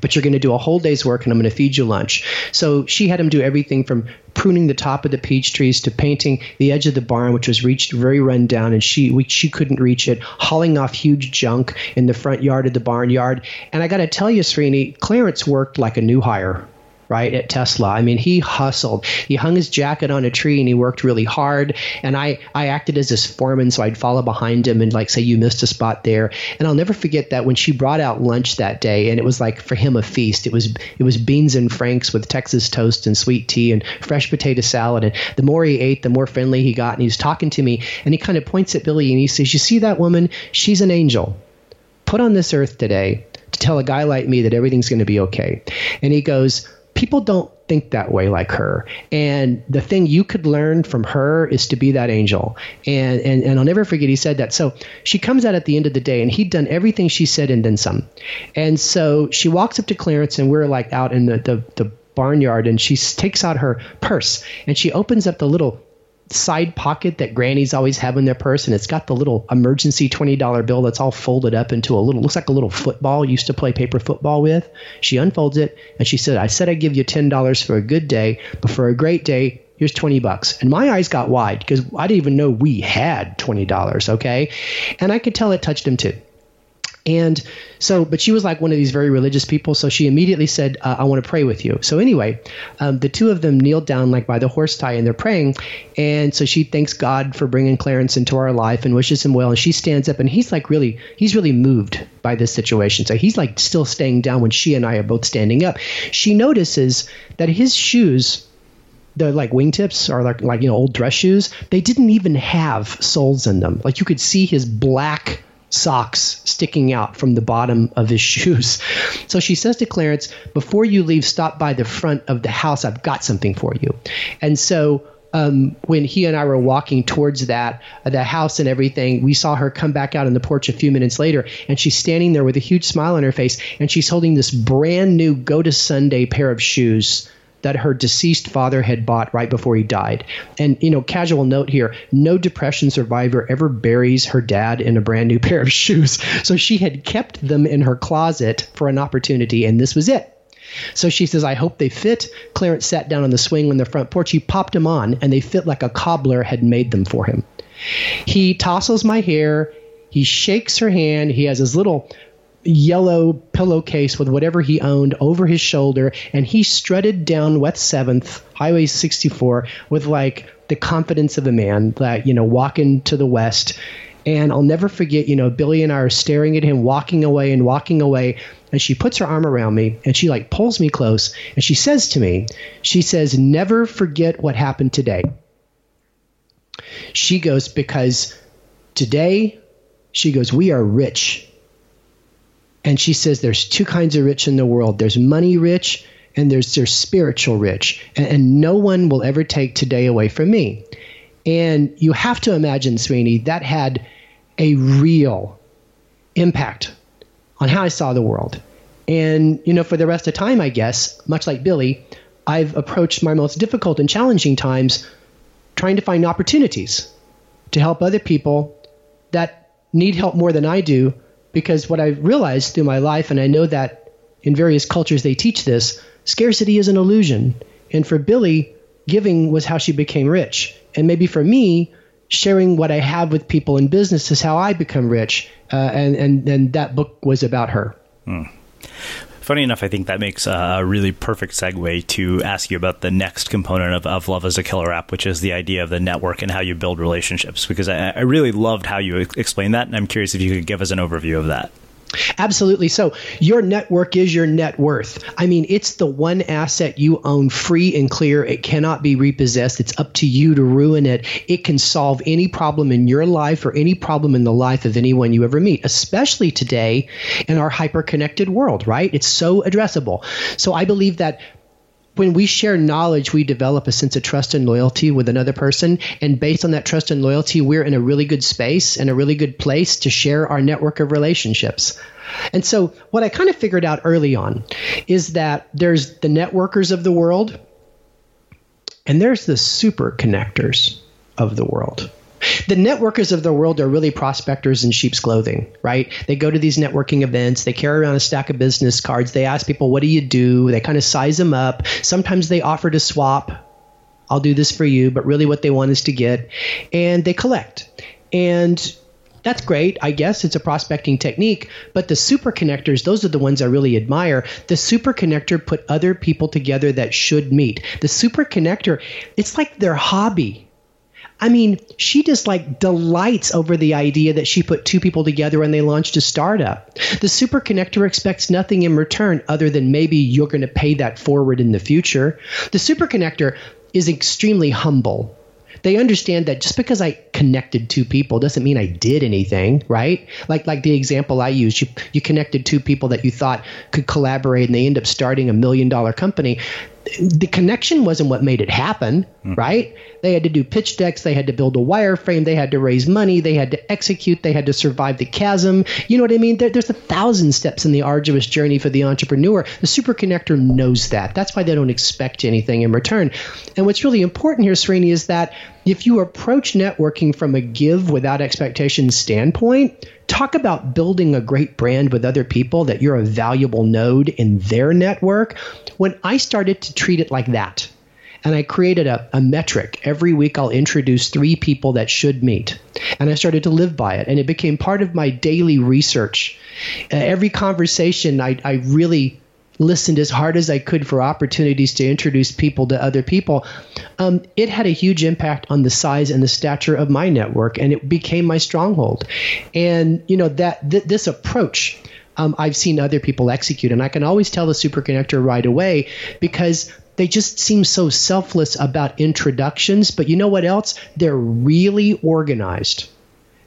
but you're going to do a whole day's work, and I'm going to feed you lunch. So she had him do everything from pruning the top of the peach trees to painting the edge of the barn, which was reached very run down, and she couldn't reach it, hauling off huge junk in the front yard of the barnyard. And I got to tell you, Srini, Clarence worked like a new hire. Right at Tesla. I mean, he hustled. He hung his jacket on a tree and he worked really hard. And I acted as his foreman, so I'd follow behind him and like say, you missed a spot there. And I'll never forget that when she brought out lunch that day, and it was like for him a feast. It was beans and franks with Texas toast and sweet tea and fresh potato salad. And the more he ate, the more friendly he got. And he's talking to me, and he kind of points at Billy and he says, you see that woman? She's an angel put on this earth today to tell a guy like me that everything's going to be okay. And he goes, people don't think that way like her. And the thing you could learn from her is to be that angel. And I'll never forget he said that. So she comes out at the end of the day, and he'd done everything she said and then some. And so she walks up to Clarence, and we're like out in the barnyard, and she takes out her purse and she opens up the little side pocket that grannies always have in their purse, and it's got the little emergency $20 bill that's all folded up into looks like a little football, used to play paper football with. She unfolds it and she said, I said I'd give you $10 for a good day, but for a great day, Here's $20. And my eyes got wide because I didn't even know we had $20. Okay. And I could tell it touched him too. And so, but she was like one of these very religious people. So she immediately said, I want to pray with you. So anyway, the two of them kneeled down like by the horse tie and they're praying. And so she thanks God for bringing Clarence into our life and wishes him well. And she stands up and he's like, really, he's really moved by this situation. So he's like still staying down when she and I are both standing up. She notices that his shoes, the like wingtips are like, you know, old dress shoes. They didn't even have soles in them. Like you could see his black socks sticking out from the bottom of his shoes. So she says to Clarence, before you leave, stop by the front of the house. I've got something for you. And so when he and I were walking towards that, the house and everything, we saw her come back out on the porch a few minutes later. And she's standing there with a huge smile on her face. And she's holding this brand new Go to Sunday pair of shoes that her deceased father had bought right before he died. And, you know, casual note here, no depression survivor ever buries her dad in a brand new pair of shoes. So she had kept them in her closet for an opportunity, and this was it. So she says, I hope they fit. Clarence sat down on the swing on the front porch. He popped them on, and they fit like a cobbler had made them for him. He tousles my hair. He shakes her hand. He has his little yellow pillowcase with whatever he owned over his shoulder, and he strutted down West 7th, Highway 64, with like the confidence of a man that, you know, walking to the West. And I'll never forget, you know, Billy and I are staring at him walking away. And she puts her arm around me and she like pulls me close and she says to me, she says, never forget what happened today. She goes, because today, she goes, we are rich. And she says there's two kinds of rich in the world. There's money rich and there's spiritual rich. And no one will ever take today away from me. And you have to imagine, Srini, that had a real impact on how I saw the world. And, you know, for the rest of time, I guess, much like Billy, I've approached my most difficult and challenging times trying to find opportunities to help other people that need help more than I do. Because what I've realized through my life, and I know that in various cultures they teach this, scarcity is an illusion. And for Billy, giving was how she became rich. And maybe for me, sharing what I have with people in business is how I become rich. And that book was about her. Mm. Funny enough, I think that makes a really perfect segue to ask you about the next component of Love is a Killer App, which is the idea of the network and how you build relationships, because I really loved how you explained that. And I'm curious if you could give us an overview of that. Absolutely. So your network is your net worth. I mean, it's the one asset you own free and clear. It cannot be repossessed. It's up to you to ruin it. It can solve any problem in your life or any problem in the life of anyone you ever meet, especially today in our hyper-connected world, right? It's so addressable. So I believe that when we share knowledge, we develop a sense of trust and loyalty with another person. And based on that trust and loyalty, we're in a really good space and a really good place to share our network of relationships. And so what I kind of figured out early on is that there's the networkers of the world and there's the super connectors of the world. The networkers of the world are really prospectors in sheep's clothing, right? They go to these networking events. They carry around a stack of business cards. They ask people, what do you do? They kind of size them up. Sometimes they offer to swap. I'll do this for you. But really what they want is to get. And they collect. And that's great. I guess it's a prospecting technique. But the super connectors, those are the ones I really admire. The super connector put other people together that should meet. The super connector, it's like their hobby. I mean, she just like delights over the idea that she put two people together and they launched a startup. The super connector expects nothing in return other than maybe you're going to pay that forward in the future. The super connector is extremely humble. They understand that just because I connected two people doesn't mean I did anything, right? Like the example I used, you connected two people that you thought could collaborate and they end up starting $1 million company. The connection wasn't what made it happen, right? They had to do pitch decks. They had to build a wireframe. They had to raise money. They had to execute. They had to survive the chasm. You know what I mean? There's 1,000 steps in the arduous journey for the entrepreneur. The super connector knows that. That's why they don't expect anything in return. And what's really important here, Srini, is that if you approach networking from a give without expectation standpoint, talk about building a great brand with other people, that you're a valuable node in their network. When I started to treat it like that, And I created a metric. Every week I'll introduce 3 people that should meet. And I started to live by it. And it became part of my daily research. Every conversation, I really listened as hard as I could for opportunities to introduce people to other people. It had a huge impact on the size and the stature of my network, and it became my stronghold. And you know that this approach, I've seen other people execute, and I can always tell the super connector right away because they just seem so selfless about introductions. But you know what else? They're really organized.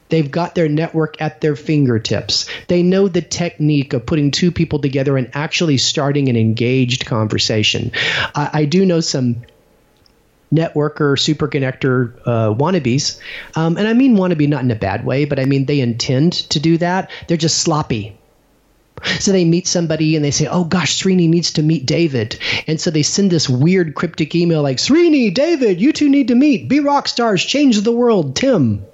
They've got their network at their fingertips. They know the technique of putting 2 people together and actually starting an engaged conversation. I do know some networker, super connector wannabes. And I mean wannabe not in a bad way, but I mean they intend to do that. They're just sloppy. So they meet somebody and they say, oh, gosh, Srini needs to meet David. And so they send this weird cryptic email like, Srini, David, you two need to meet. Be rock stars. Change the world. Tim.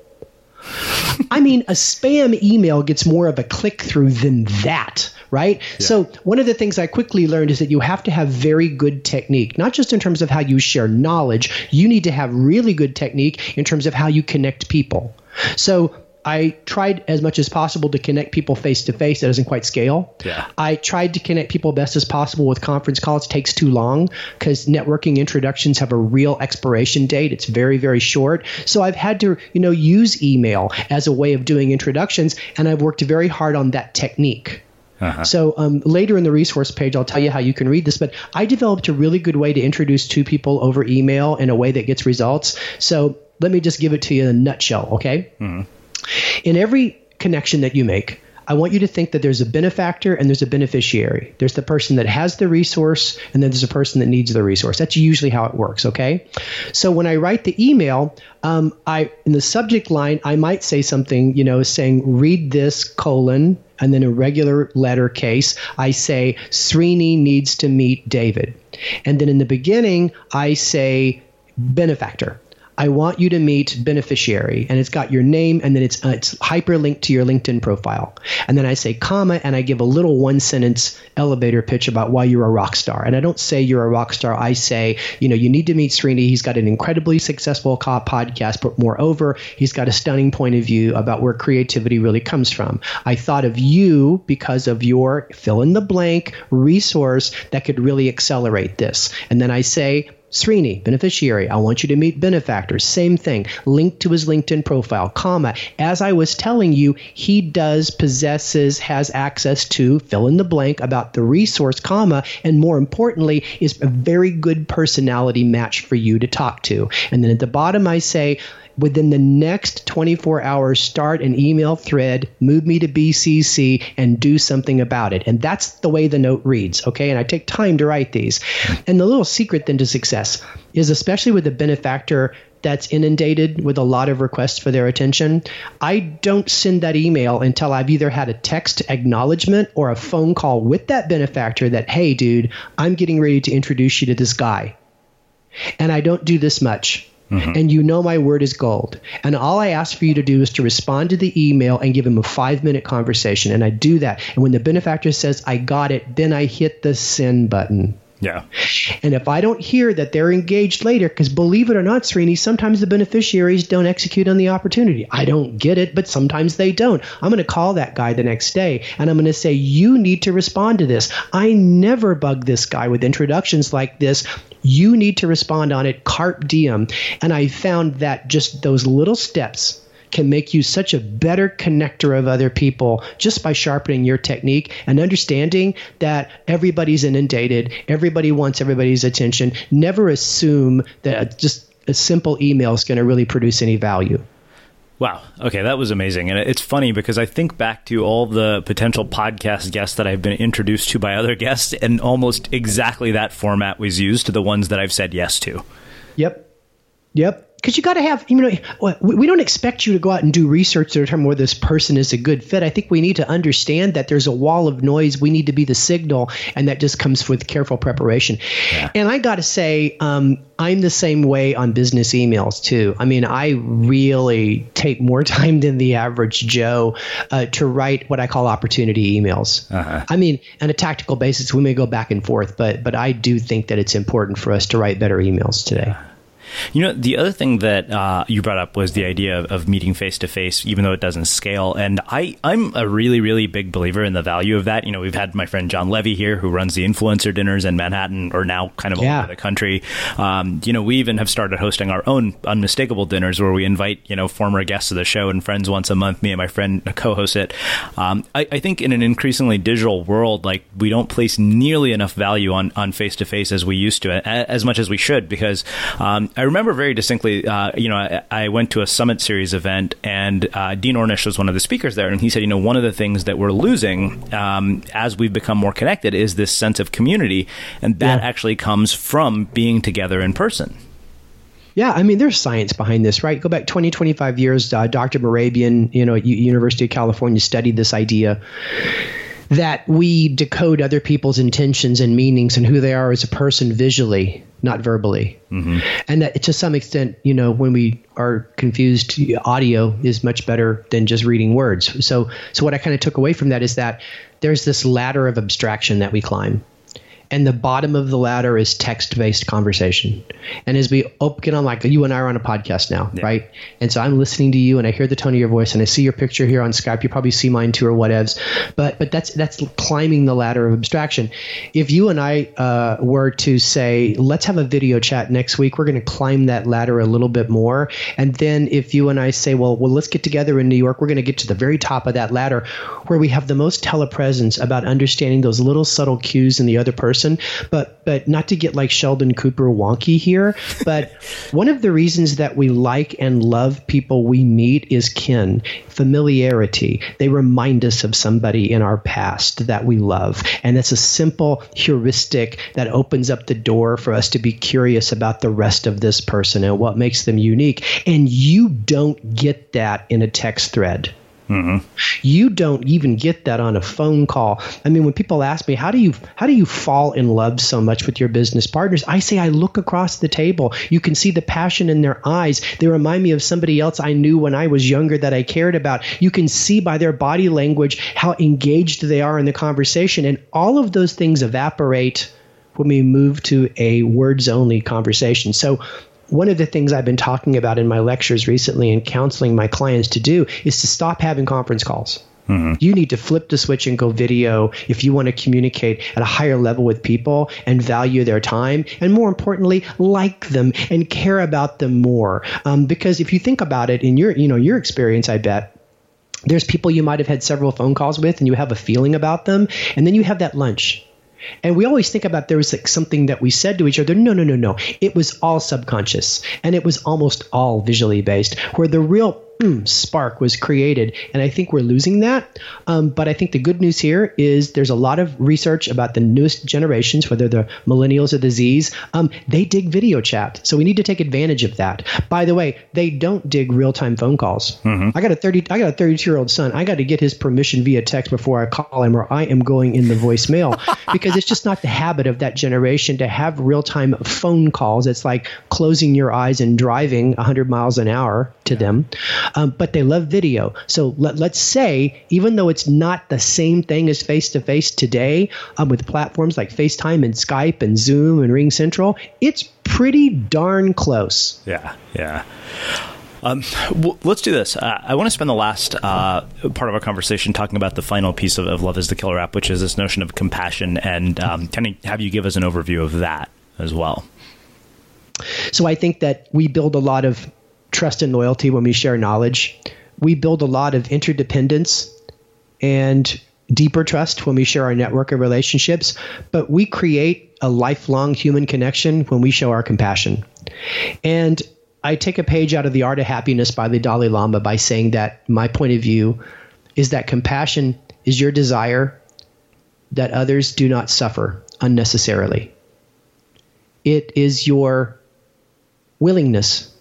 I mean, a spam email gets more of a click-through than that, right? Yeah. So one of the things I quickly learned is that you have to have very good technique, not just in terms of how you share knowledge. You need to have really good technique in terms of how you connect people. So I tried as much as possible to connect people face-to-face. That doesn't quite scale. Yeah. I tried to connect people best as possible with conference calls. It takes too long because networking introductions have a real expiration date. It's very, very short. So I've had to, use email as a way of doing introductions, and I've worked very hard on that technique. Uh-huh. So later in the resource page, I'll tell you how you can read this, but I developed a really good way to introduce 2 people over email in a way that gets results. So let me just give it to you in a nutshell, okay? Mm-hmm. In every connection that you make, I want you to think that there's a benefactor and there's a beneficiary. There's the person that has the resource, and then there's a person that needs the resource. That's usually how it works, okay? So when I write the email, in the subject line, I might say something, saying, read this, colon, and then a regular letter case, I say, Srini needs to meet David. And then in the beginning, I say, benefactor. I want you to meet beneficiary, and it's got your name, and then it's hyperlinked to your LinkedIn profile. And then I say comma, and I give a little 1-sentence elevator pitch about why you're a rock star. And I don't say you're a rock star. I say, you need to meet Srini. He's got an incredibly successful podcast, but moreover, he's got a stunning point of view about where creativity really comes from. I thought of you because of your fill-in-the-blank resource that could really accelerate this. And then I say, Srini, beneficiary, I want you to meet benefactor. Same thing, linked to his LinkedIn profile, comma. As I was telling you, he has access to fill in the blank about the resource, comma, and more importantly, is a very good personality match for you to talk to. And then at the bottom, I say, within the next 24 hours, start an email thread, move me to BCC, and do something about it. And that's the way the note reads, okay? And I take time to write these. And the little secret then to success is, especially with the benefactor that's inundated with a lot of requests for their attention, I don't send that email until I've either had a text acknowledgement or a phone call with that benefactor that, hey, dude, I'm getting ready to introduce you to this guy. And I don't do this much. Mm-hmm. And my word is gold. And all I ask for you to do is to respond to the email and give him a 5-minute conversation. And I do that. And when the benefactor says, I got it, then I hit the send button. Yeah. And if I don't hear that they're engaged later, because believe it or not, Srini, sometimes the beneficiaries don't execute on the opportunity. I don't get it, but sometimes they don't. I'm going to call that guy the next day, and I'm going to say, you need to respond to this. I never bug this guy with introductions like this. You need to respond on it, carpe diem. And I found that just those little steps can make you such a better connector of other people just by sharpening your technique and understanding that everybody's inundated, everybody wants everybody's attention. Never assume that just a simple email is going to really produce any value. Wow. Okay, that was amazing. And it's funny because I think back to all the potential podcast guests that I've been introduced to by other guests, and almost exactly that format was used to the ones that I've said yes to. Yep. Because you got to have, we don't expect you to go out and do research to determine whether this person is a good fit. I think we need to understand that there's a wall of noise. We need to be the signal, and that just comes with careful preparation. Yeah. And I got to say, I'm the same way on business emails too. I mean, I really take more time than the average Joe to write what I call opportunity emails. Uh-huh. I mean, on a tactical basis, we may go back and forth, but I do think that it's important for us to write better emails today. Yeah. You know, the other thing that you brought up was the idea of meeting face-to-face, even though it doesn't scale. And I'm a really, really big believer in the value of that. You know, we've had my friend John Levy here, who runs the influencer dinners in Manhattan, or now kind of all over the country. You know, we even have started hosting our own Unmistakable dinners where we invite, former guests of the show and friends once a month. Me and my friend co-host it. I think in an increasingly digital world, like, we don't place nearly enough value on face-to-face as we used to, as much as we should, because I remember very distinctly, I went to a Summit Series event, and Dean Ornish was one of the speakers there. And he said, one of the things that we're losing as we've become more connected is this sense of community. And that actually comes from being together in person. Yeah, I mean, there's science behind this, right? Go back 20, 25 years. Dr. Morabian, at University of California, studied this idea that we decode other people's intentions and meanings and who they are as a person visually, not verbally. Mm-hmm. And that to some extent, when we are confused, audio is much better than just reading words. So what I kind of took away from that is that there's this ladder of abstraction that we climb. And the bottom of the ladder is text-based conversation. And as we get on, like, you and I are on a podcast now, right? And so I'm listening to you, and I hear the tone of your voice, and I see your picture here on Skype. You probably see mine too, or whatevs. But that's climbing the ladder of abstraction. If you and I were to say, let's have a video chat next week, we're going to climb that ladder a little bit more. And then if you and I say, well, let's get together in New York, we're going to get to the very top of that ladder, where we have the most telepresence about understanding those little subtle cues in the other person. But not to get like Sheldon Cooper wonky here, but one of the reasons that we like and love people we meet is kin, familiarity. They remind us of somebody in our past that we love. And that's a simple heuristic that opens up the door for us to be curious about the rest of this person and what makes them unique. And you don't get that in a text thread. Mm-hmm. You don't even get that on a phone call. I mean, when people ask me, how do you fall in love so much with your business partners? I say, I look across the table. You can see the passion in their eyes. They remind me of somebody else I knew when I was younger that I cared about. You can see by their body language how engaged they are in the conversation. And all of those things evaporate when we move to a words-only conversation. So one of the things I've been talking about in my lectures recently and counseling my clients to do is to stop having conference calls. Mm-hmm. You need to flip the switch and go video if you want to communicate at a higher level with people and value their time, and more importantly, like them and care about them more. Because if you think about it in your experience, I bet, there's people you might have had several phone calls with and you have a feeling about them, and then you have that lunch. And we always think about there was like something that we said to each other. No. It was all subconscious, and it was almost all visually based, where the real spark was created. And I think we're losing that. But I think the good news here is there's a lot of research about the newest generations, whether they're millennials or the Zs. They dig video chat. So we need to take advantage of that. By the way, they don't dig real-time phone calls. Mm-hmm. I got a 32-year-old son. I got to get his permission via text before I call him, or I am going in the voicemail, because it's just not the habit of that generation to have real-time phone calls. It's like closing your eyes and driving 100 miles an hour to them. But they love video. So let's say, even though it's not the same thing as face-to-face today, with platforms like FaceTime and Skype and Zoom and RingCentral, it's pretty darn close. Yeah. Let's do this. I want to spend the last part of our conversation talking about the final piece of Love is the Killer App, which is this notion of compassion, and kind of have you give us an overview of that as well. So I think that we build a lot of trust and loyalty when we share knowledge. We build a lot of interdependence and deeper trust when we share our network of relationships, but we create a lifelong human connection when we show our compassion. And I take a page out of The Art of Happiness by the Dalai Lama by saying that my point of view is that compassion is your desire that others do not suffer unnecessarily. It is your willingness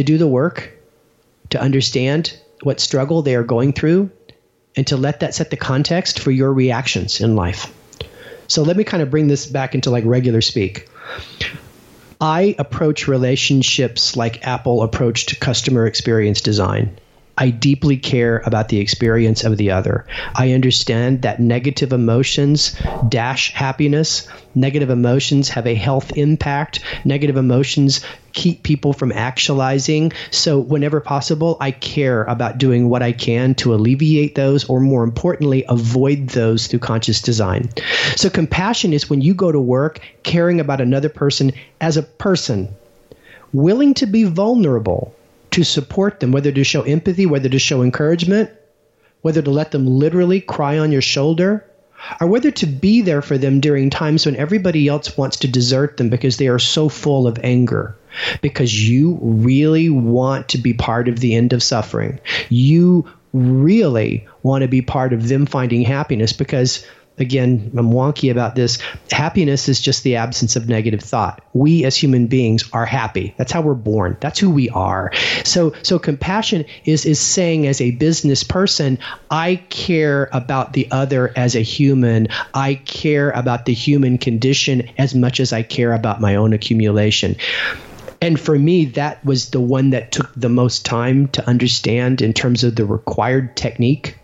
to do the work, to understand what struggle they are going through, and to let that set the context for your reactions in life. So let me kind of bring this back into like regular speak. I approach relationships like Apple approached customer experience design. I deeply care about the experience of the other. I understand that negative emotions dash happiness. Negative emotions have a health impact. Negative emotions keep people from actualizing. So whenever possible, I care about doing what I can to alleviate those, or more importantly, avoid those through conscious design. So compassion is when you go to work caring about another person as a person, willing to be vulnerable, to support them, whether to show empathy, whether to show encouragement, whether to let them literally cry on your shoulder, or whether to be there for them during times when everybody else wants to desert them because they are so full of anger, because you really want to be part of the end of suffering. You really want to be part of them finding happiness because, again, I'm wonky about this. Happiness is just the absence of negative thought. We as human beings are happy. That's how we're born. That's who we are. So compassion is saying, as a business person, I care about the other as a human. I care about the human condition as much as I care about my own accumulation. And for me, that was the one that took the most time to understand in terms of the required technique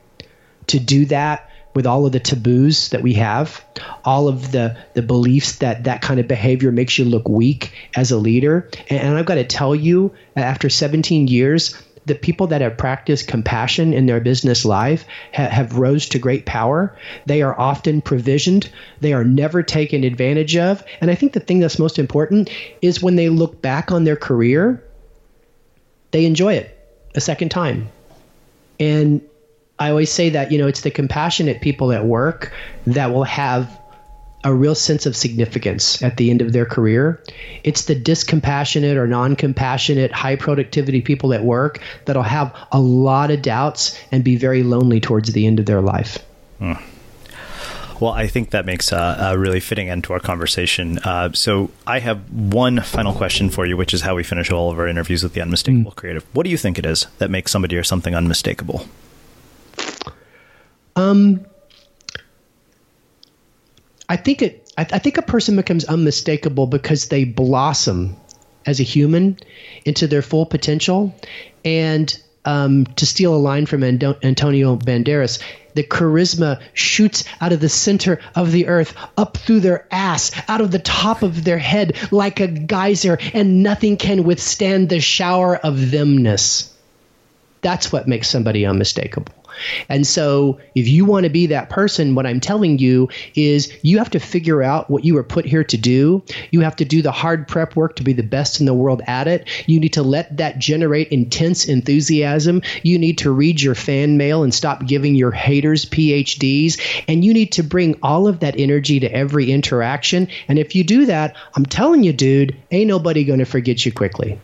to do that. With all of the taboos that we have, all of the beliefs that kind of behavior makes you look weak as a leader. And I've got to tell you, after 17 years, the people that have practiced compassion in their business life have rose to great power. They are often provisioned. They are never taken advantage of. And I think the thing that's most important is when they look back on their career, they enjoy it a second time. And I always say that, you know, it's the compassionate people at work that will have a real sense of significance at the end of their career. It's the discompassionate or non-compassionate, high productivity people at work that'll have a lot of doubts and be very lonely towards the end of their life. Mm. Well, I think that makes a really fitting end to our conversation. So I have one final question for you, which is how we finish all of our interviews with the Unmistakable Creative. What do you think it is that makes somebody or something unmistakable? I think a person becomes unmistakable because they blossom as a human into their full potential. And to steal a line from Antonio Banderas, the charisma shoots out of the center of the earth, up through their ass, out of the top of their head like a geyser, and nothing can withstand the shower of themness. That's what makes somebody unmistakable. And so if you want to be that person, what I'm telling you is you have to figure out what you were put here to do. You have to do the hard prep work to be the best in the world at it. You need to let that generate intense enthusiasm. You need to read your fan mail and stop giving your haters PhDs. And you need to bring all of that energy to every interaction. And if you do that, I'm telling you, dude, ain't nobody going to forget you quickly.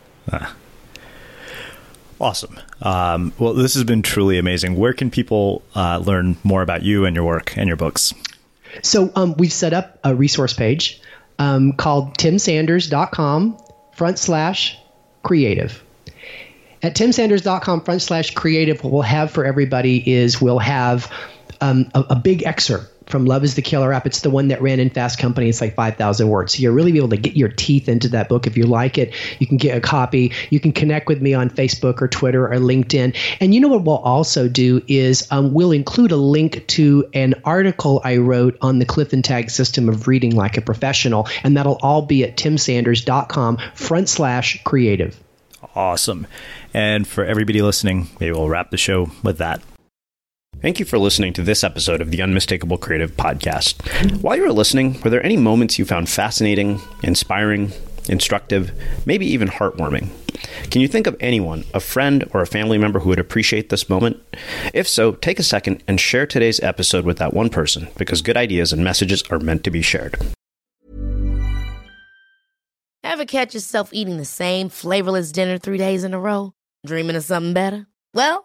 Awesome. Well, this has been truly amazing. Where can people learn more about you and your work and your books? So we've set up a resource page called timsanders.com/creative. At timsanders.com/creative, what we'll have for everybody is we'll have a big excerpt from Love is the Killer App. It's the one that ran in Fast Company. It's like 5,000 words. So you'll really be able to get your teeth into that book. If you like it, you can get a copy. You can connect with me on Facebook or Twitter or LinkedIn. And you know what we'll also do is we'll include a link to an article I wrote on the Cliff and Tag system of reading like a professional. And that'll all be at timsanders.com/creative. Awesome. And for everybody listening, maybe we'll wrap the show with that. Thank you for listening to this episode of the Unmistakable Creative Podcast. While you were listening, were there any moments you found fascinating, inspiring, instructive, maybe even heartwarming? Can you think of anyone, a friend or a family member who would appreciate this moment? If so, take a second and share today's episode with that one person, because good ideas and messages are meant to be shared. Ever catch yourself eating the same flavorless dinner 3 days in a row? Dreaming of something better? Well,